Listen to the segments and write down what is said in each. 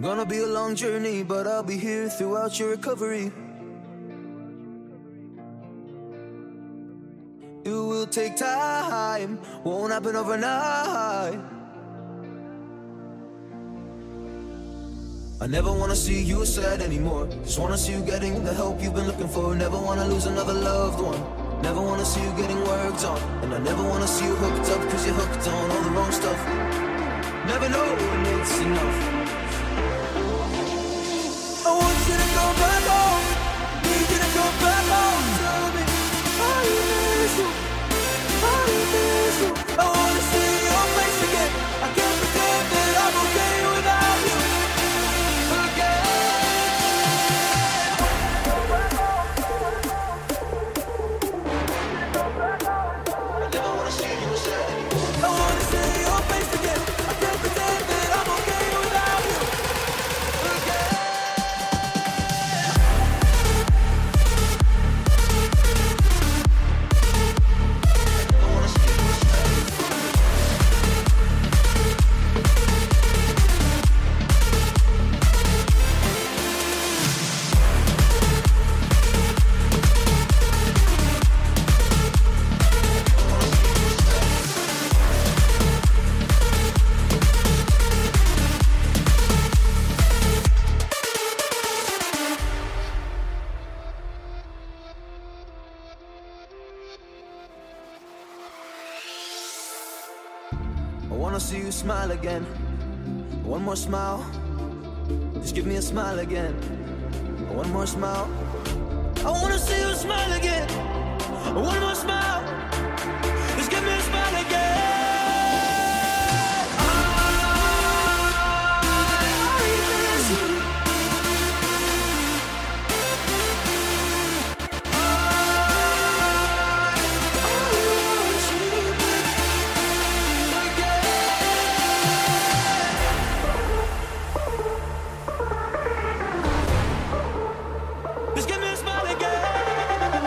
Gonna be a long journey, but I'll be here throughout your recovery. It will take time, won't happen overnight. I never wanna see you sad anymore. Just wanna see you getting the help you've been looking for. Never wanna lose another loved one. Never wanna see you getting worked on. And I never wanna see you hooked up, cause you're hooked on all the wrong stuff. Never know when it's enough. I want you to go back home. Need you to go back home. Tell me, how you miss you? How you miss you? I wanna see your face again. I can't pretend that I'm okay without you. Again. I never wanna see you sad anymore. I wanna see your face again. I can't pretend that I'm okay without you. Again. Smile again, one more smile, just give me a smile again, one more smile, I wanna see you smile again, one more smile, just give me a smile again. Just give me a smile again.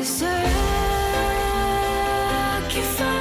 Cause I can find